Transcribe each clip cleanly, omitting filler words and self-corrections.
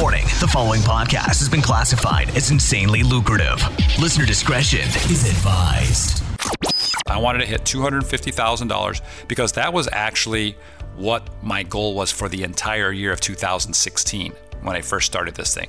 Warning, the following podcast has been classified as insanely lucrative. Listener discretion is advised. I wanted to hit $250,000 because that was actually what my goal was for the entire year of 2016 when I first started this thing.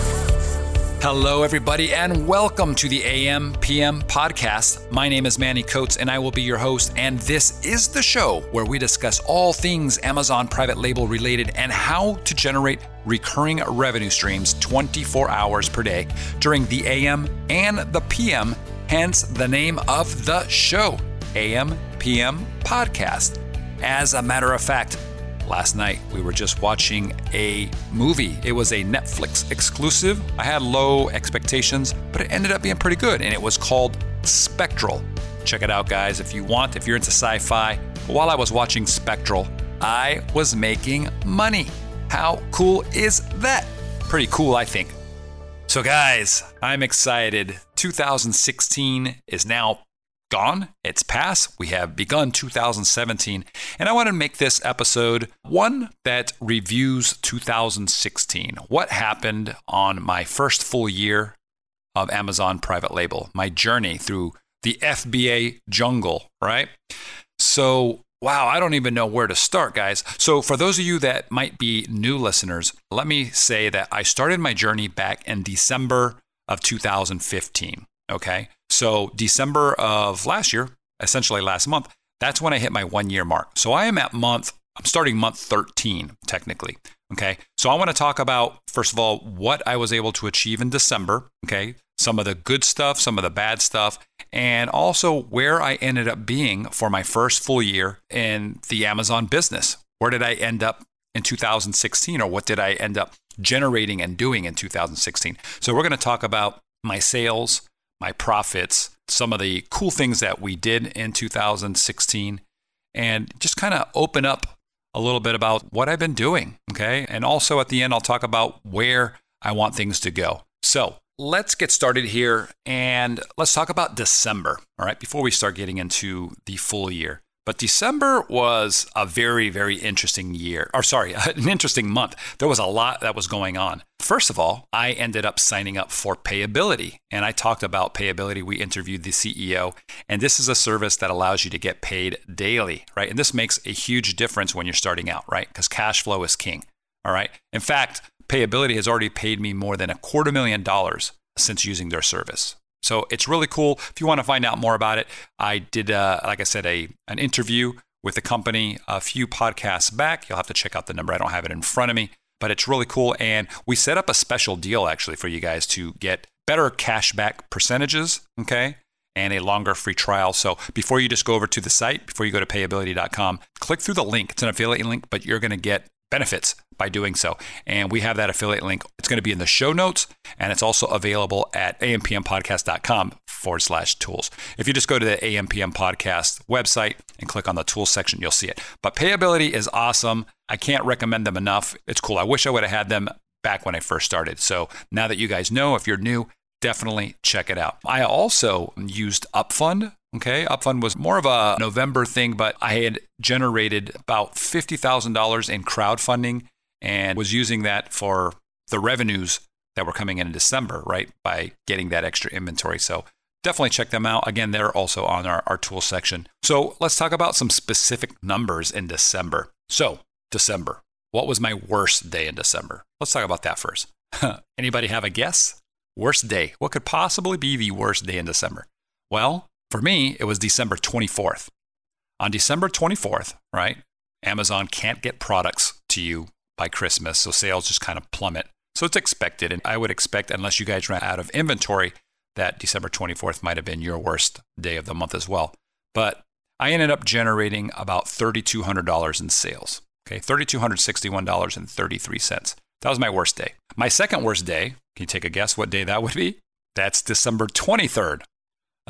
Hello, everybody, and welcome to the AMPM podcast. My name is Manny Coates, and I will be your host. And this is the show where we discuss all things Amazon private label related and how to generate recurring revenue streams 24 hours per day during the AM and the PM, hence the name of the show, AMPM podcast. As a matter of fact, last night, we were just watching a movie. It was a Netflix exclusive. I had low expectations, but it ended up being pretty good, and it was called Spectral. Check it out, guys, if you're into sci-fi. While I was watching Spectral, I was making money. How cool is that? Pretty cool, I think. So, guys, I'm excited. 2016 is now gone. It's past. We have begun 2017. And I want to make this episode one that reviews 2016. What happened on my first full year of Amazon private label, my journey through the FBA jungle, right? So, wow, I don't even know where to start, guys. So for those of you that might be new listeners, let me say that I started my journey back in December of 2015. Okay. So December of last year, essentially last month, that's when I hit my 1 year mark. So I am at I'm starting month 13, technically. Okay. So I want to talk about, first of all, what I was able to achieve in December. Okay. Some of the good stuff, some of the bad stuff, and also where I ended up being for my first full year in the Amazon business. Where did I end up in 2016, or what did I end up generating and doing in 2016? So we're going to talk about my sales, my profits, some of the cool things that we did in 2016, and just kind of open up a little bit about what I've been doing, okay? And also at the end, I'll talk about where I want things to go. So let's get started here, and let's talk about December, all right, before we start getting into the full year. But December was a very, very interesting year, an interesting month. There was a lot that was going on. First of all, I ended up signing up for Payability, and I talked about Payability. We interviewed the CEO, and this is a service that allows you to get paid daily, right? And this makes a huge difference when you're starting out, right? Because cash flow is king, all right? In fact, Payability has already paid me more than $250,000 since using their service. So it's really cool. If you want to find out more about it, I did, an interview with the company a few podcasts back. You'll have to check out the number. I don't have it in front of me, but it's really cool. And we set up a special deal actually for you guys to get better cashback percentages, okay, and a longer free trial. So before you just go over to the site, before you go to payability.com, click through the link. It's an affiliate link, but you're going to get benefits by doing so. And we have that affiliate link. It's going to be in the show notes, and it's also available at ampmpodcast.com/tools. If you just go to the AMPM podcast website and click on the tools section, you'll see it. But Payability is awesome. I can't recommend them enough. It's cool. I wish I would have had them back when I first started. So now that you guys know, if you're new, definitely check it out. I also used Upfund. Okay, Upfund was more of a November thing, but I had generated about $50,000 in crowdfunding and was using that for the revenues that were coming in December, right, by getting that extra inventory. So definitely check them out. Again, they're also on our tool section. So let's talk about some specific numbers in December. So December, what was my worst day in December? Let's talk about that first. Anybody have a guess? Worst day. What could possibly be the worst day in December? Well, for me, it was December 24th. On December 24th, right, Amazon can't get products to you by Christmas, so sales just kind of plummet. So it's expected, and I would expect, unless you guys ran out of inventory, that December 24th might have been your worst day of the month as well. But I ended up generating about $3,200 in sales, okay, $3,261.33. That was my worst day. My second worst day, can you take a guess what day that would be? That's December 23rd.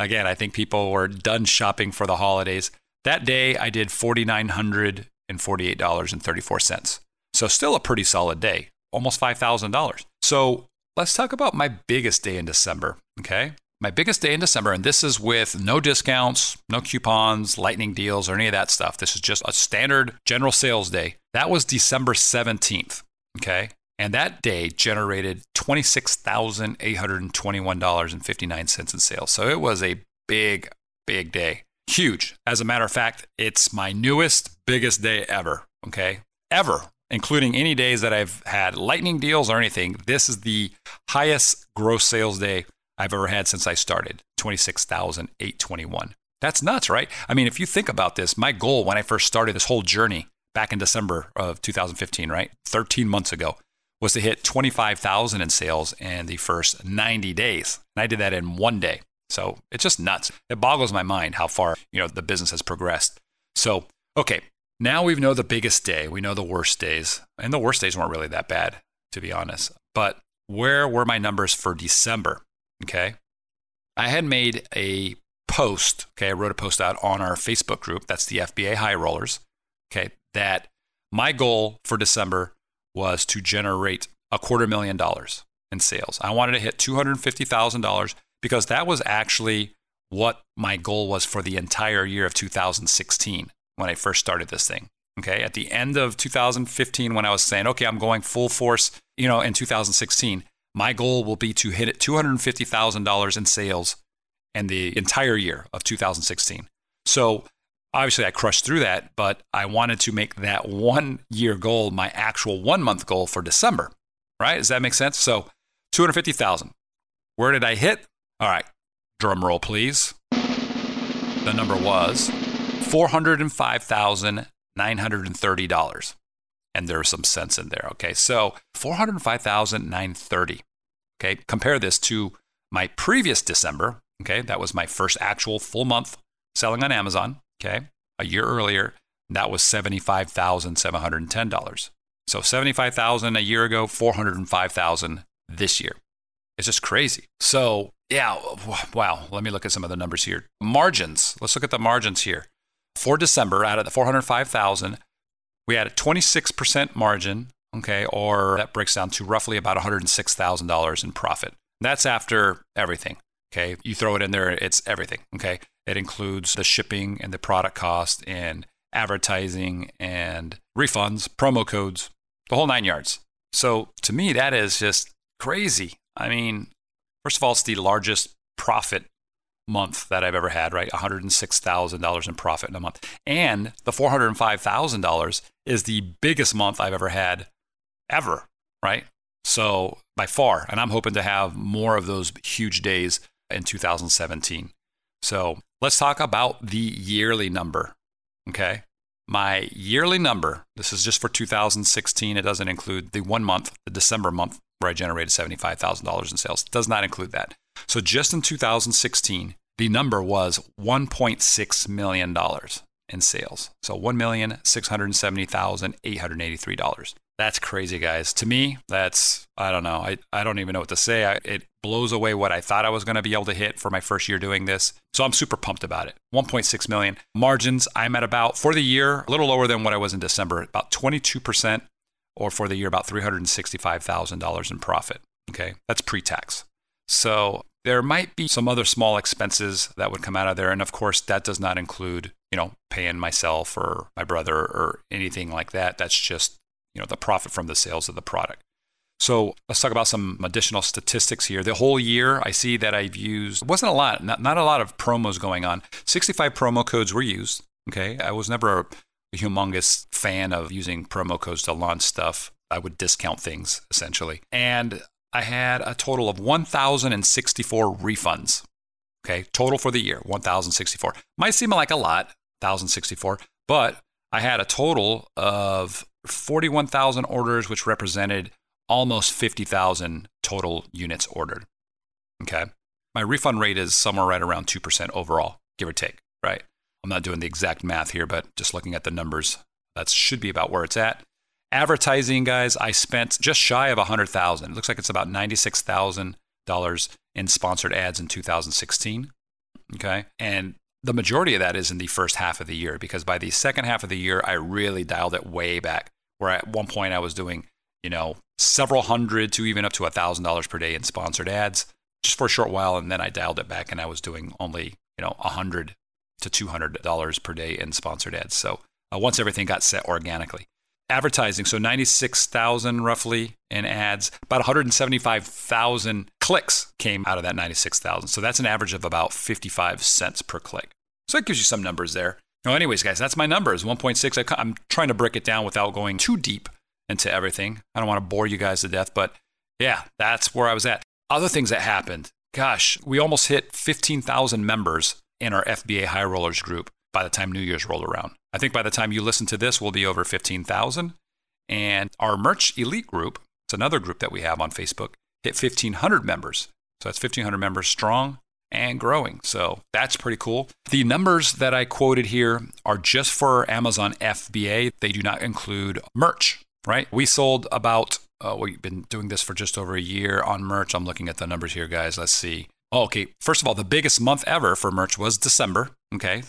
Again, I think people were done shopping for the holidays. That day, I did $4,948.34. So still a pretty solid day, almost $5,000. So let's talk about my biggest day in December, okay? My biggest day in December, and this is with no discounts, no coupons, lightning deals, or any of that stuff. This is just a standard general sales day. That was December 17th, okay? And that day generated $26,821.59 in sales. So it was a big, big day. Huge. As a matter of fact, it's my newest, biggest day ever, okay? Ever, including any days that I've had lightning deals or anything. This is the highest gross sales day I've ever had since I started, $26,821. That's nuts, right? I mean, if you think about this, my goal when I first started this whole journey back in December of 2015, right, 13 months ago, was to hit 25,000 in sales in the first 90 days. And I did that in one day. So it's just nuts. It boggles my mind how far, the business has progressed. So, okay, now we know the biggest day. We know the worst days. And the worst days weren't really that bad, to be honest. But where were my numbers for December? Okay. I had made a post. Okay. I wrote a post out on our Facebook group. That's the FBA High Rollers. Okay. That my goal for December was to generate $250,000 in sales. I wanted to hit $250,000 because that was actually what my goal was for the entire year of 2016 when I first started this thing. Okay. At the end of 2015, when I was saying, okay, I'm going full force, in 2016, my goal will be to hit $250,000 in sales in the entire year of 2016. So obviously I crushed through that, but I wanted to make that 1 year goal my actual 1 month goal for December, right? Does that make sense? So $250,000. Where did I hit? All right, drum roll, please. The number was $405,930. And there was some sense in there, okay? So $405,930, okay? Compare this to my previous December, okay? That was my first actual full month selling on Amazon, okay? A year earlier, that was $75,710. So $75,000 a year ago, $405,000 this year. It's just crazy. So yeah, wow, let me look at some of the numbers here. Margins, let's look at the margins here. For December, out of the $405,000, we had a 26% margin, okay, or that breaks down to roughly about $106,000 in profit. That's after everything, okay? You throw it in there, it's everything, okay? It includes the shipping and the product cost and advertising and refunds, promo codes, the whole nine yards. So to me, that is just crazy. I mean, first of all, it's the largest profit month that I've ever had, right? $106,000 in profit in a month. And the $405,000 is the biggest month I've ever had ever, right? So by far, and I'm hoping to have more of those huge days in 2017. So let's talk about the yearly number, okay? My yearly number, this is just for 2016. It doesn't include the 1 month, the December month, where I generated $75,000 in sales. It does not include that. So just in 2016, the number was $1.6 million in sales. So $1,670,883. That's crazy, guys. To me, that's, I don't know. I don't even know what to say. It blows away what I thought I was going to be able to hit for my first year doing this. So I'm super pumped about it. 1.6 million. Margins, I'm at about, for the year, a little lower than what I was in December, about 22%, or for the year, about $365,000 in profit. Okay. That's pre-tax. So there might be some other small expenses that would come out of there. And of course, that does not include, paying myself or my brother or anything like that. That's just, the profit from the sales of the product. So let's talk about some additional statistics here. The whole year, I see that I've used, wasn't a lot, not a lot of promos going on. 65 promo codes were used. Okay. I was never a humongous fan of using promo codes to launch stuff. I would discount things essentially. And I had a total of 1,064 refunds, okay? Total for the year, 1,064. Might seem like a lot, 1,064, but I had a total of 41,000 orders, which represented almost 50,000 total units ordered, okay? My refund rate is somewhere right around 2% overall, give or take, right? I'm not doing the exact math here, but just looking at the numbers, that should be about where it's at. Advertising, guys, I spent just shy of $100,000. It looks like it's about $96,000 in sponsored ads in 2016. Okay. And the majority of that is in the first half of the year, because by the second half of the year, I really dialed it way back, where at one point I was doing, several hundred to even up to $1,000 per day in sponsored ads just for a short while. And then I dialed it back and I was doing only, $100 to $200 per day in sponsored ads. So once everything got set organically. Advertising, so 96,000 roughly in ads, about 175,000 clicks came out of that 96,000. So that's an average of about 55 cents per click. So that gives you some numbers there. Now, anyways, guys, that's my numbers, 1.6. I'm trying to break it down without going too deep into everything. I don't want to bore you guys to death, but yeah, that's where I was at. Other things that happened, gosh, we almost hit 15,000 members in our FBA High Rollers group by the time New Year's rolled around. I think by the time you listen to this, we'll be over 15,000. And our Merch Elite group, it's another group that we have on Facebook, hit 1,500 members. So that's 1,500 members strong and growing. So that's pretty cool. The numbers that I quoted here are just for Amazon FBA. They do not include merch, right? We sold about, we've been doing this for just over a year on merch. I'm looking at the numbers here, guys. Let's see. Oh, okay. First of all, the biggest month ever for merch was December. Okay.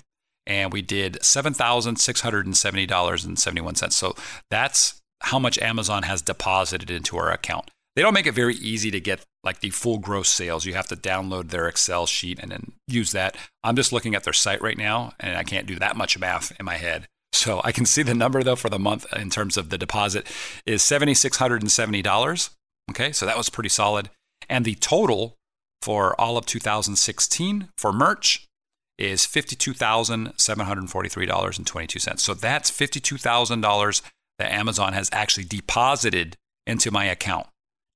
And we did $7,670.71. So that's how much Amazon has deposited into our account. They don't make it very easy to get like the full gross sales. You have to download their Excel sheet and then use that. I'm just looking at their site right now, and I can't do that much math in my head. So I can see the number though for the month in terms of the deposit is $7,670. Okay, so that was pretty solid. And the total for all of 2016 for merch is $52,743.22. So that's $52,000 that Amazon has actually deposited into my account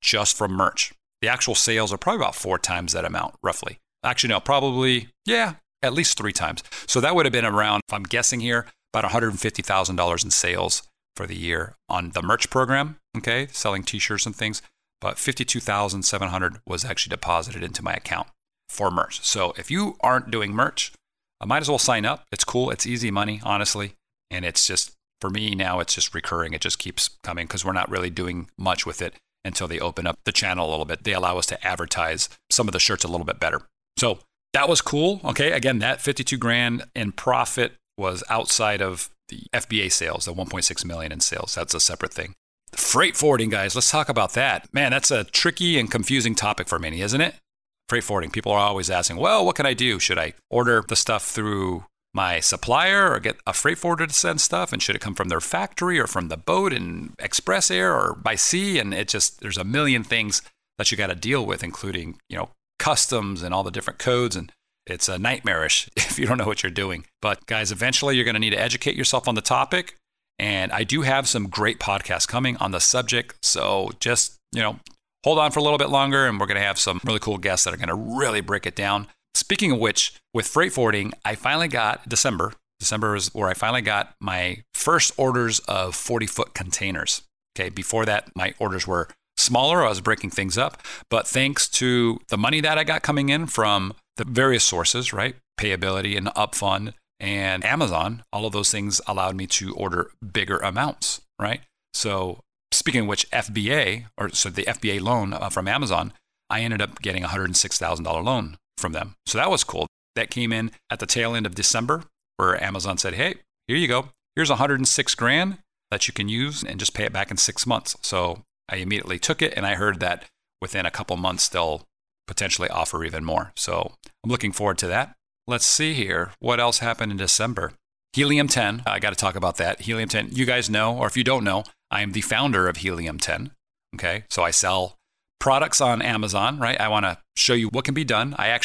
just from merch. The actual sales are probably about 4 times that amount, roughly. Actually, no, probably, yeah, at least 3 times. So that would have been around, if I'm guessing here, about $150,000 in sales for the year on the merch program, okay, selling t-shirts and things. But $52,700 was actually deposited into my account for merch. So if you aren't doing merch, I might as well sign up. It's cool. It's easy money, honestly. And it's just, for me now, it's just recurring. It just keeps coming because we're not really doing much with it until they open up the channel a little bit. They allow us to advertise some of the shirts a little bit better. So that was cool. Okay. Again, that 52 grand in profit was outside of the FBA sales, the 1.6 million in sales. That's a separate thing. Freight forwarding, guys. Let's talk about that. Man, that's a tricky and confusing topic for many, isn't it? Freight forwarding. People are always asking, well, what can I do? Should I order the stuff through my supplier or get a freight forwarder to send stuff? And should it come from their factory or from the boat and express air or by sea? And it just, there's a million things that you got to deal with, including, customs and all the different codes. And it's a nightmarish if you don't know what you're doing. But guys, eventually you're going to need to educate yourself on the topic. And I do have some great podcasts coming on the subject. So just, hold on for a little bit longer, and we're going to have some really cool guests that are going to really break it down. Speaking of which, with freight forwarding, I finally got December. December is where I finally got my first orders of 40-foot containers. Okay, before that, my orders were smaller. I was breaking things up. But thanks to the money that I got coming in from the various sources, right? Payability and Upfund and Amazon, all of those things allowed me to order bigger amounts, right? So speaking of which, the FBA loan from Amazon, I ended up getting a $106,000 loan from them. So that was cool. That came in at the tail end of December, where Amazon said, hey, here you go. Here's $106,000 that you can use and just pay it back in 6 months. So I immediately took it, and I heard that within a couple months, they'll potentially offer even more. So I'm looking forward to that. Let's see here. What else happened in December? Helium 10. I got to talk about that. Helium 10, you guys know, or if you don't know, I am the founder of Helium 10, okay? So I sell products on Amazon, right? I want to show you what can be done. I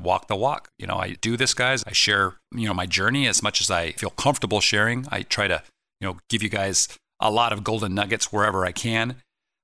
walk the walk. I do this, guys. I share, my journey as much as I feel comfortable sharing. I try to, give you guys a lot of golden nuggets wherever I can,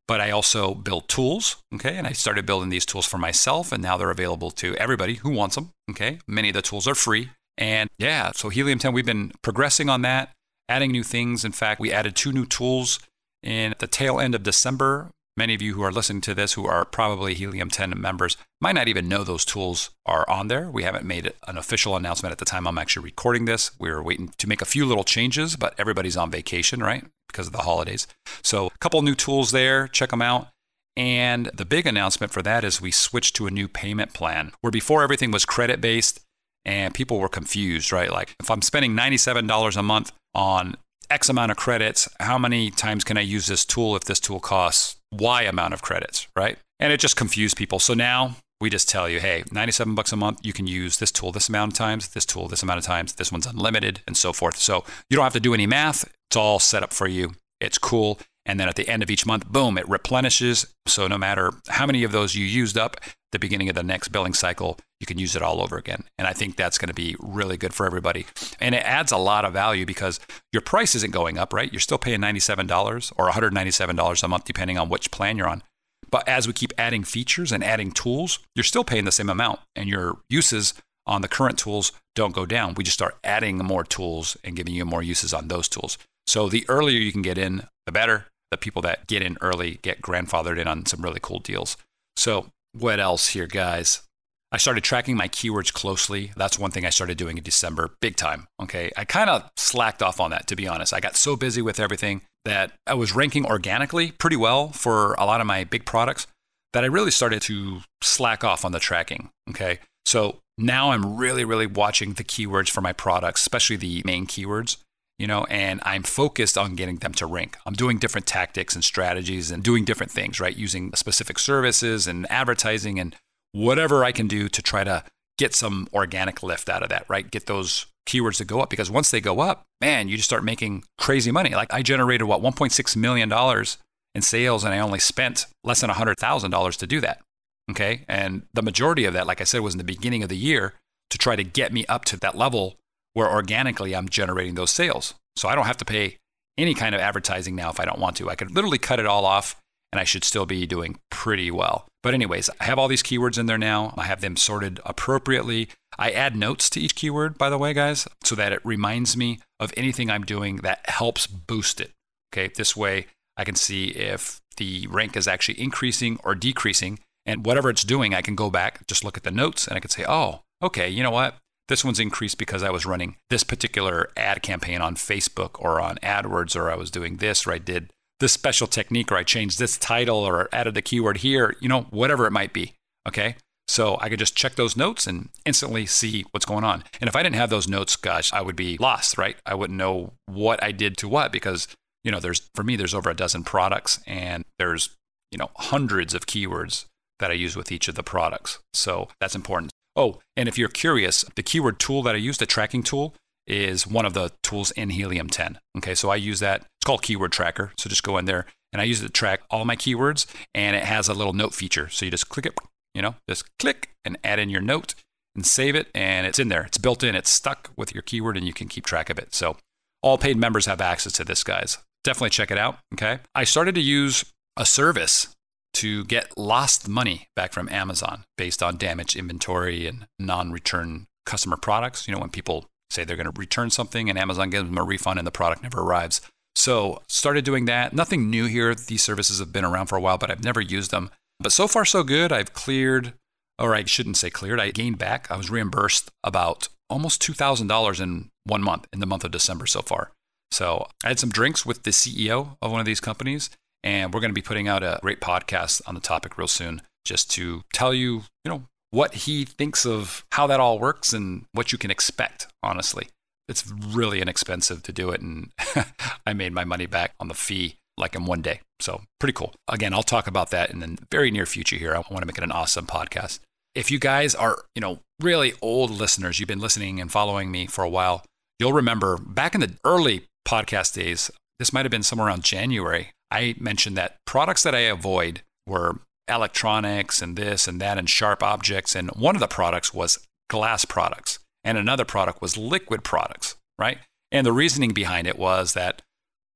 but I also build tools, okay? And I started building these tools for myself, and now they're available to everybody who wants them, okay? Many of the tools are free. And yeah, so Helium 10, we've been progressing on that, adding new things. In fact, we added 2 new tools in the tail end of December. Many of you who are listening to this who are probably Helium 10 members might not even know those tools are on there. We haven't made an official announcement at the time I'm actually recording this. We were waiting to make a few little changes, but everybody's on vacation, right? Because of the holidays. So a couple new tools there, check them out. And the big announcement for that is we switched to a new payment plan, where before everything was credit-based and people were confused, right? Like, if I'm spending $97 a month on X amount of credits, how many times can I use this tool if this tool costs Y amount of credits, right? And it just confused people. So now we just tell you, hey, $97 a month, you can use this tool this amount of times, this tool this amount of times, this one's unlimited, and so forth. So you don't have to do any math. It's all set up for you. It's cool. And then at the end of each month, boom, it replenishes. So no matter how many of those you used up, the beginning of the next billing cycle, you can use it all over again. And I think that's going to be really good for everybody. And it adds a lot of value because your price isn't going up, right? You're still paying $97 or $197 a month, depending on which plan you're on. But as we keep adding features and adding tools, you're still paying the same amount, and your uses on the current tools don't go down. We just start adding more tools and giving you more uses on those tools. So the earlier you can get in, the better. The people that get in early get grandfathered in on some really cool deals. So what else here, guys? I started tracking my keywords closely. That's one thing I started doing in December, big time. Okay, I kind of slacked off on that, to be honest. I got so busy with everything that I was ranking organically pretty well for a lot of my big products that I really started to slack off on the tracking. Okay, so now I'm really, really watching the keywords for my products, especially the main keywords. You know, and I'm focused on getting them to rank. I'm doing different tactics and strategies and doing different things, right? Using specific services and advertising and whatever I can do to try to get some organic lift out of that, right? Get those keywords to go up, because once they go up, man, you just start making crazy money. Like, I generated $1.6 million in sales, and I only spent less than $100,000 to do that. Okay. And the majority of that, like I said, was in the beginning of the year to try to get me up to that level where organically I'm generating those sales. So I don't have to pay any kind of advertising now if I don't want to. I could literally cut it all off and I should still be doing pretty well. But anyways, I have all these keywords in there now. I have them sorted appropriately. I add notes to each keyword, by the way, guys, so that it reminds me of anything I'm doing that helps boost it. Okay, this way I can see if the rank is actually increasing or decreasing, and whatever it's doing, I can go back, just look at the notes, and I can say, oh, okay, you know what? This one's increased because I was running this particular ad campaign on Facebook or on AdWords, or I was doing this, or I did this special technique, or I changed this title, or added the keyword here, you know, whatever it might be. Okay. So I could just check those notes and instantly see what's going on. And if I didn't have those notes, gosh, I would be lost, right? I wouldn't know what I did to what, because, you know, for me, there's over a dozen products, and there's, you know, hundreds of keywords that I use with each of the products. So that's important. Oh, and if you're curious, the keyword tool that I use, the tracking tool, is one of the tools in Helium 10. Okay, so I use that. It's called Keyword Tracker. So just go in there, and I use it to track all my keywords, and it has a little note feature. So you just click it, you know, just click and add in your note and save it, and it's in there. It's built in. It's stuck with your keyword, and you can keep track of it. So all paid members have access to this, guys. Definitely check it out, okay? I started to use a service to get lost money back from Amazon based on damaged inventory and non-return customer products. You know, when people say they're going to return something and Amazon gives them a refund and the product never arrives. So started doing that. Nothing new here. These services have been around for a while, but I've never used them. But so far, so good. I've cleared, or I shouldn't say cleared. I gained back. I was reimbursed about almost $2,000 in one month, in the month of December so far. So I had some drinks with the CEO of one of these companies, and we're going to be putting out a great podcast on the topic real soon, just to tell you, you know, what he thinks of how that all works and what you can expect, honestly. It's really inexpensive to do it, and I made my money back on the fee like in one day. So pretty cool. Again, I'll talk about that in the very near future here. I want to make it an awesome podcast. If you guys are, you know, really old listeners, you've been listening and following me for a while, you'll remember back in the early podcast days, this might have been somewhere around January, I mentioned that products that I avoid were electronics and this and that and sharp objects. And one of the products was glass products, and another product was liquid products, right? And the reasoning behind it was that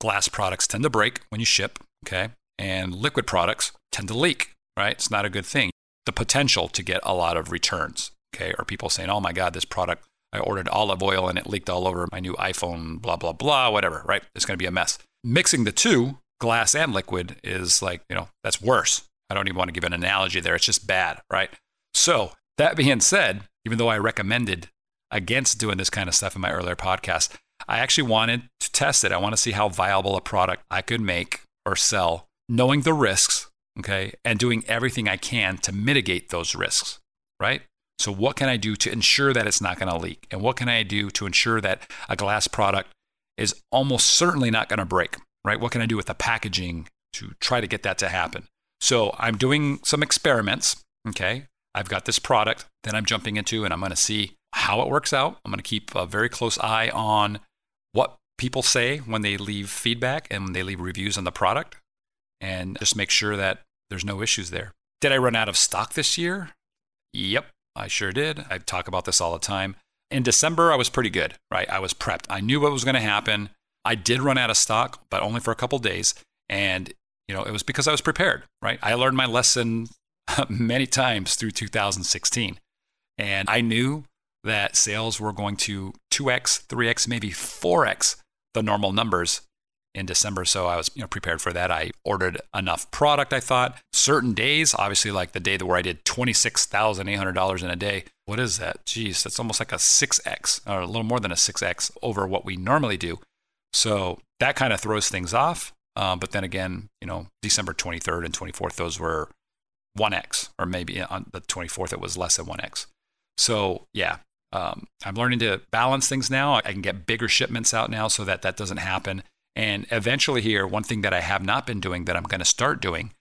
glass products tend to break when you ship, okay? And liquid products tend to leak, right? It's not a good thing. The potential to get a lot of returns, okay? Or people saying, oh my God, this product, I ordered olive oil and it leaked all over my new iPhone, blah, blah, blah, whatever, right? It's going to be a mess. Mixing the two, glass and liquid, is like, you know, that's worse. I don't even want to give an analogy there. It's just bad, right? So that being said, even though I recommended against doing this kind of stuff in my earlier podcast, I actually wanted to test it. I want to see how viable a product I could make or sell, knowing the risks, okay, and doing everything I can to mitigate those risks, right? So what can I do to ensure that it's not going to leak? And what can I do to ensure that a glass product is almost certainly not going to break, right? What can I do with the packaging to try to get that to happen? So I'm doing some experiments, okay? I've got this product that I'm jumping into, and I'm going to see how it works out. I'm going to keep a very close eye on what people say when they leave feedback and when they leave reviews on the product, and just make sure that there's no issues there. Did I run out of stock this year? Yep, I sure did. I talk about this all the time. In December, I was pretty good, right? I was prepped. I knew what was going to happen. I did run out of stock, but only for a couple of days. And, you know, it was because I was prepared, right? I learned my lesson many times through 2016. And I knew that sales were going to 2x, 3x, maybe 4x the normal numbers in December. So I was, prepared for that. I ordered enough product, I thought. Certain days, obviously, like the day where I did $26,800 in a day. What is that? Geez, that's almost like a 6x, or a little more than a 6x over what we normally do. So that kind of throws things off. But then again, December 23rd and 24th, those were 1x, or maybe on the 24th, it was less than 1x. So yeah, I'm learning to balance things now. I can get bigger shipments out now so that that doesn't happen. And eventually here, one thing that I have not been doing that I'm going to start doing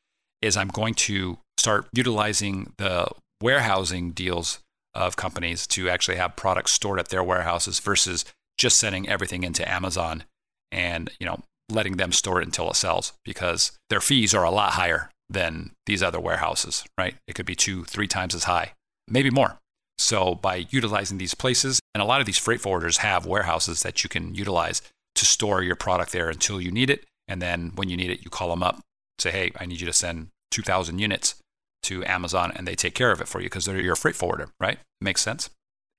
is I'm going to start utilizing the warehousing deals of companies to actually have products stored at their warehouses versus just sending everything into Amazon and, letting them store it until it sells, because their fees are a lot higher than these other warehouses, right? It could be 2-3 times as high, maybe more. So by utilizing these places, and a lot of these freight forwarders have warehouses that you can utilize to store your product there until you need it. And then when you need it, you call them up, say, hey, I need you to send 2,000 units to Amazon, and they take care of it for you because they're your freight forwarder, right? Makes sense.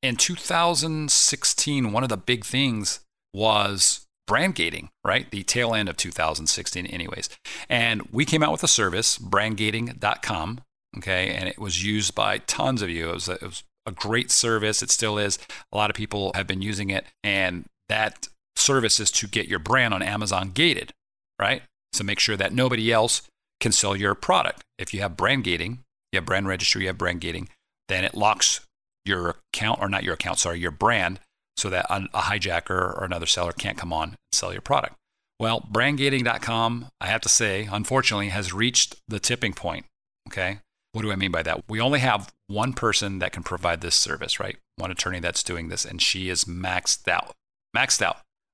In 2016, one of the big things was brand gating, right? The tail end of 2016 anyways. And we came out with a service, brandgating.com, okay? And it was used by tons of you. It was a great service. It still is. A lot of people have been using it. And that service is to get your brand on Amazon gated, right? So make sure that nobody else can sell your product. If you have brand gating, you have brand registry, you have brand gating, then it locks your brand, so that a hijacker or another seller can't come on and sell your product. Well, brandgating.com, I have to say, unfortunately, has reached the tipping point, okay? What do I mean by that? We only have one person that can provide this service, right? One attorney that's doing this, and she is maxed out,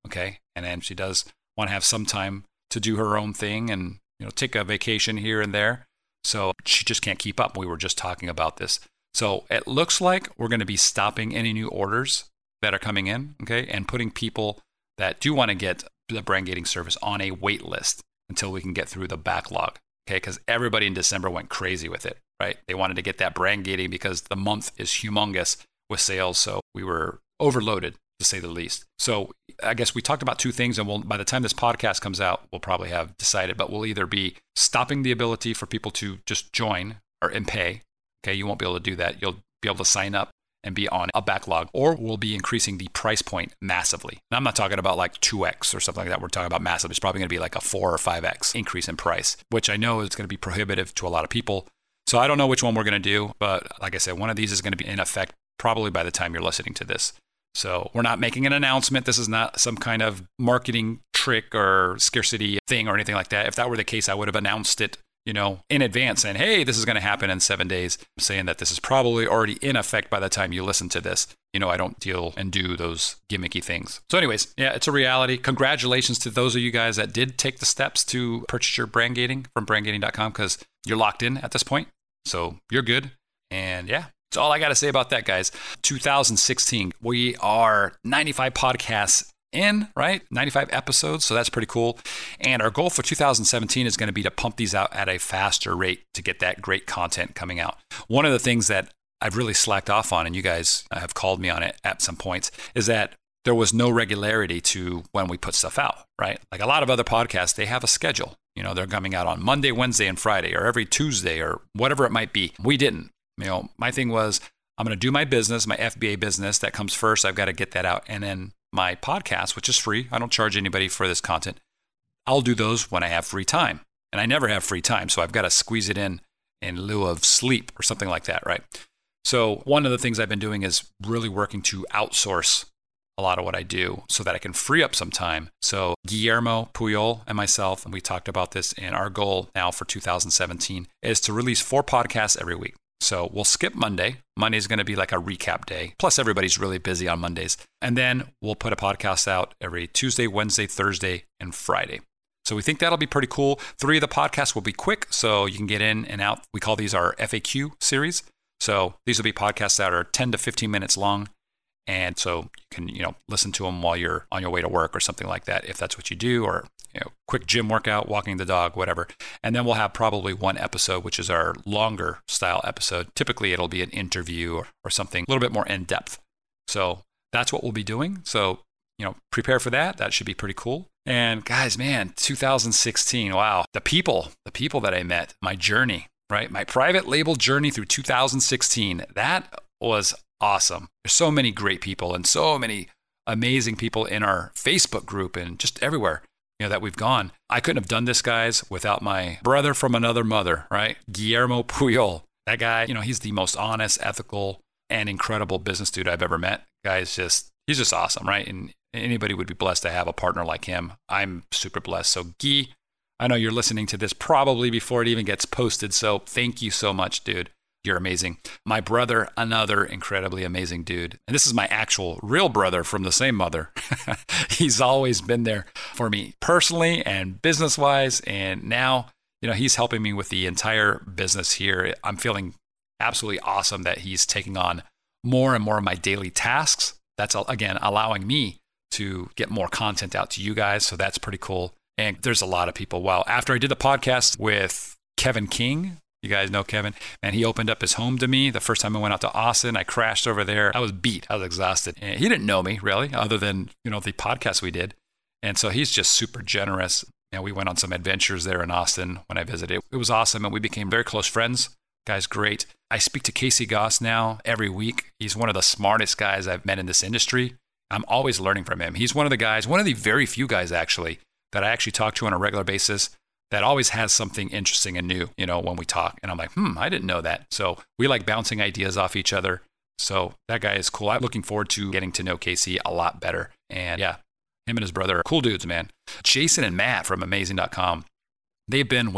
okay? And then she does want to have some time to do her own thing and take a vacation here and there. So she just can't keep up. We were just talking about this. So it looks like we're going to be stopping any new orders that are coming in, okay, and putting people that do want to get the brand gating service on a wait list until we can get through the backlog, okay, because everybody in December went crazy with it, right? They wanted to get that brand gating because the month is humongous with sales, so we were overloaded, to say the least. So I guess we talked about two things, and by the time this podcast comes out, we'll probably have decided, but we'll either be stopping the ability for people to just join and pay, okay, you won't be able to do that. You'll be able to sign up and be on a backlog, or we'll be increasing the price point massively. And I'm not talking about like 2x or something like that. We're talking about massive. It's probably going to be like a 4 or 5x increase in price, which I know is going to be prohibitive to a lot of people. So I don't know which one we're going to do, but like I said, one of these is going to be in effect probably by the time you're listening to this. So we're not making an announcement. This is not some kind of marketing trick or scarcity thing or anything like that. If that were the case, I would have announced it in advance, and hey, this is going to happen in 7 days, saying that this is probably already in effect by the time you listen to this. I don't deal and do those gimmicky things. So anyways, yeah, it's a reality. Congratulations to those of you guys that did take the steps to purchase your brand gating from brandgating.com, because you're locked in at this point. So you're good. And yeah, that's all I got to say about that, guys. 2016, we are 95 podcasts in, right? 95 episodes. So that's pretty cool. And our goal for 2017 is going to be to pump these out at a faster rate to get that great content coming out. One of the things that I've really slacked off on, and you guys have called me on it at some points, is that there was no regularity to when we put stuff out, right? Like a lot of other podcasts, they have a schedule. They're coming out on Monday, Wednesday, and Friday, or every Tuesday, or whatever it might be. We didn't. My thing was, I'm going to do my business, my FBA business that comes first. I've got to get that out. And then my podcast, which is free. I don't charge anybody for this content. I'll do those when I have free time. And I never have free time, so I've got to squeeze it in lieu of sleep or something like that, right? So one of the things I've been doing is really working to outsource a lot of what I do so that I can free up some time. So Guillermo Puyol and myself, and we talked about this, and our goal now for 2017 is to release 4 podcasts every week. So we'll skip Monday. Monday's going to be like a recap day. Plus everybody's really busy on Mondays. And then we'll put a podcast out every Tuesday, Wednesday, Thursday, and Friday. So we think that'll be pretty cool. 3 of the podcasts will be quick, so you can get in and out. We call these our FAQ series. So these will be podcasts that are 10 to 15 minutes long. And so you can, listen to them while you're on your way to work or something like that, if that's what you do, or quick gym workout, walking the dog, whatever. And then we'll have probably 1 episode, which is our longer style episode. Typically, it'll be an interview or something a little bit more in depth. So that's what we'll be doing. So, prepare for that. That should be pretty cool. And guys, man, 2016, wow. The people that I met, my journey, right? My private label journey through 2016, that was awesome. There's so many great people and so many amazing people in our Facebook group and just everywhere, that we've gone. I couldn't have done this, guys, without my brother from another mother, right? Guillermo Puyol. That guy, he's the most honest, ethical, and incredible business dude I've ever met. Guys, he's just awesome, right? And anybody would be blessed to have a partner like him. I'm super blessed. So Guy, I know you're listening to this probably before it even gets posted. So thank you so much, dude. You're amazing. My brother, another incredibly amazing dude. And this is my actual real brother from the same mother. He's always been there for me personally and business-wise. And now, he's helping me with the entire business here. I'm feeling absolutely awesome that he's taking on more and more of my daily tasks. That's, again, allowing me to get more content out to you guys. So that's pretty cool. And there's a lot of people. Wow. After I did the podcast with Kevin King, you guys know Kevin, and he opened up his home to me. The first time I went out to Austin, I crashed over there. I was beat. I was exhausted. And he didn't know me really, other than, the podcast we did. And so he's just super generous. And we went on some adventures there in Austin when I visited. It was awesome. And we became very close friends. Guy's great. I speak to Casey Goss now every week. He's one of the smartest guys I've met in this industry. I'm always learning from him. He's one of the very few guys actually, that I actually talk to on a regular basis that always has something interesting and new, when we talk. And I'm like, I didn't know that. So we like bouncing ideas off each other. So that guy is cool. I'm looking forward to getting to know Casey a lot better. And yeah, him and his brother are cool dudes, man. Jason and Matt from amazing.com, they've been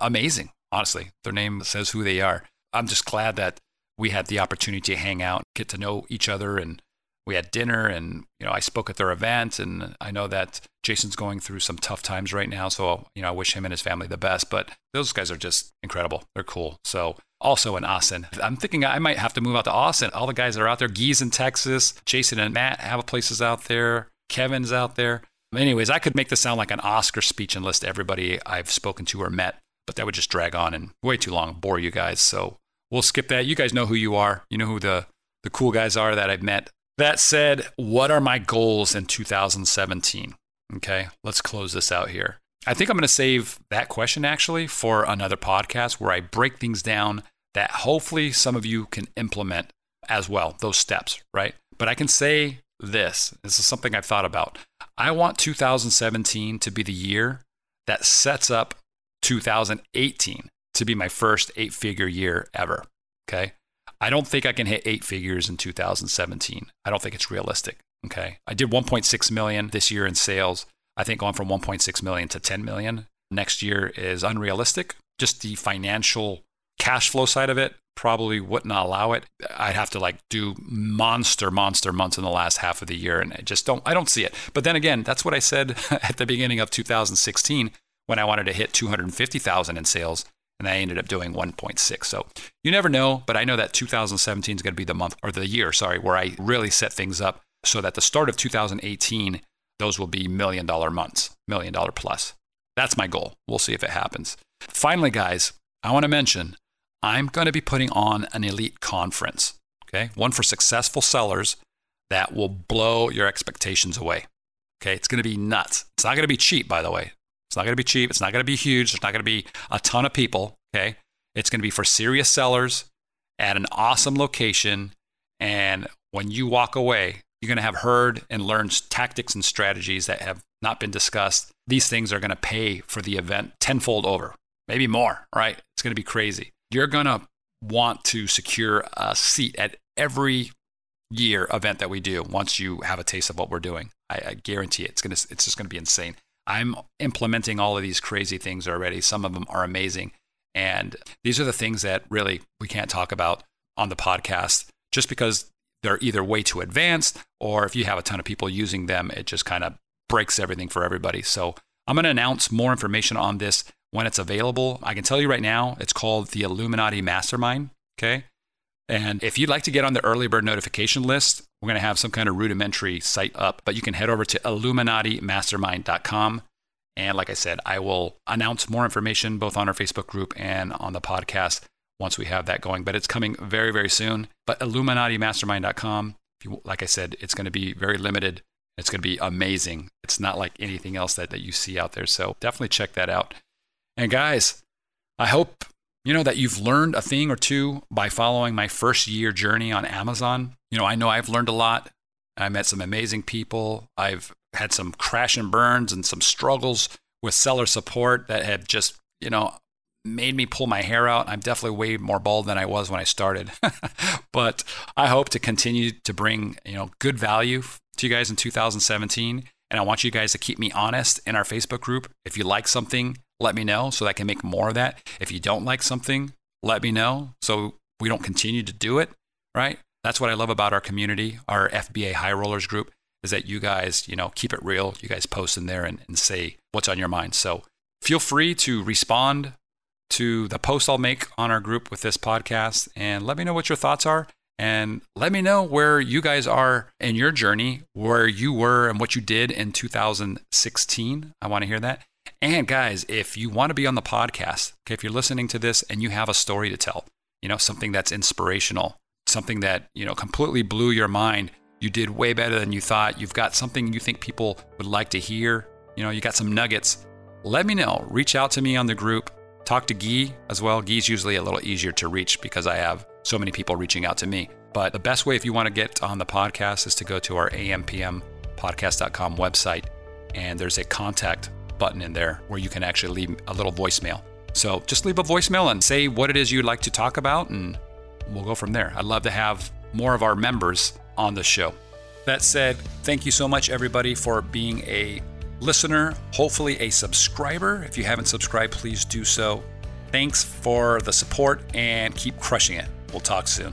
amazing. Honestly, their name says who they are. I'm just glad that we had the opportunity to hang out, get to know each other, and we had dinner, and, I spoke at their event, and I know that Jason's going through some tough times right now. So, I wish him and his family the best, but those guys are just incredible. They're cool. So also in Austin, I'm thinking I might have to move out to Austin. All the guys that are out there, Guy's in Texas, Jason and Matt have places out there. Kevin's out there. Anyways, I could make this sound like an Oscar speech and list everybody I've spoken to or met, but that would just drag on and way too long, bore you guys. So we'll skip that. You guys know who you are. You know who the cool guys are that I've met. That said, what are my goals in 2017? Okay, let's close this out here. I think I'm going to save that question actually for another podcast where I break things down that hopefully some of you can implement as well, those steps, right? But I can say this is something I've thought about. I want 2017 to be the year that sets up 2018 to be my first 8-figure year ever, okay? I don't think I can hit 8 figures in 2017. I don't think it's realistic, okay? I did 1.6 million this year in sales. I think going from 1.6 million to 10 million next year is unrealistic. Just the financial cash flow side of it probably wouldn't allow it. I'd have to do monster months in the last half of the year, and I don't see it. But then again, that's what I said at the beginning of 2016 when I wanted to hit 250,000 in sales. And I ended up doing 1.6. So you never know, but I know that 2017 is going to be the year, where I really set things up so that the start of 2018, those will be $1 million months, $1 million plus. That's my goal. We'll see if it happens. Finally, guys, I want to mention, I'm going to be putting on an elite conference, okay? One for successful sellers that will blow your expectations away, okay? It's going to be nuts. It's not going to be cheap, by the way. It's not going to be cheap. It's not going to be huge. There's not going to be a ton of people, okay? It's going to be for serious sellers at an awesome location. And when you walk away, you're going to have heard and learned tactics and strategies that have not been discussed. These things are going to pay for the event tenfold over, maybe more, right? It's going to be crazy. You're going to want to secure a seat at every year event that we do once you have a taste of what we're doing. I guarantee it. It's just going to be insane. I'm implementing all of these crazy things already. Some of them are amazing. And these are the things that really we can't talk about on the podcast just because they're either way too advanced, or if you have a ton of people using them, it just kind of breaks everything for everybody. So I'm going to announce more information on this when it's available. I can tell you right now, it's called the Illuminati Mastermind. Okay. And if you'd like to get on the early bird notification list, we're going to have some kind of rudimentary site up, but you can head over to IlluminatiMastermind.com. And like I said, I will announce more information both on our Facebook group and on the podcast once we have that going, but it's coming very, very soon. But IlluminatiMastermind.com, if you, like I said, it's going to be very limited. It's going to be amazing. It's not like anything else that you see out there. So definitely check that out. And guys, I hope you know that you've learned a thing or two by following my first year journey on Amazon. You know I've learned a lot. I met some amazing people. I've had some crash and burns and some struggles with seller support that have just, made me pull my hair out. I'm definitely way more bald than I was when I started. But I hope to continue to bring, good value to you guys in 2017. And I want you guys to keep me honest in our Facebook group. If you like something, let me know so that I can make more of that. If you don't like something, let me know so we don't continue to do it, right? That's what I love about our community, our FBA High Rollers group, is that you guys, keep it real. You guys post in there and say what's on your mind. So feel free to respond to the post I'll make on our group with this podcast and let me know what your thoughts are. And let me know where you guys are in your journey, where you were and what you did in 2016. I want to hear that. And guys, if you want to be on the podcast, okay, if you're listening to this and you have a story to tell, something that's inspirational, something that, completely blew your mind, you did way better than you thought, you've got something you think people would like to hear, you got some nuggets, let me know. Reach out to me on the group. Talk to Guy as well. Guy's usually a little easier to reach because I have so many people reaching out to me. But the best way if you want to get on the podcast is to go to our ampmpodcast.com website, and there's a contact button in there where you can actually leave a little voicemail. So just leave a voicemail and say what it is you'd like to talk about, and we'll go from there. I'd love to have more of our members on the show. That said, thank you so much, everybody, for being a listener, hopefully a subscriber. If you haven't subscribed, please do so. Thanks for the support and keep crushing it. We'll talk soon.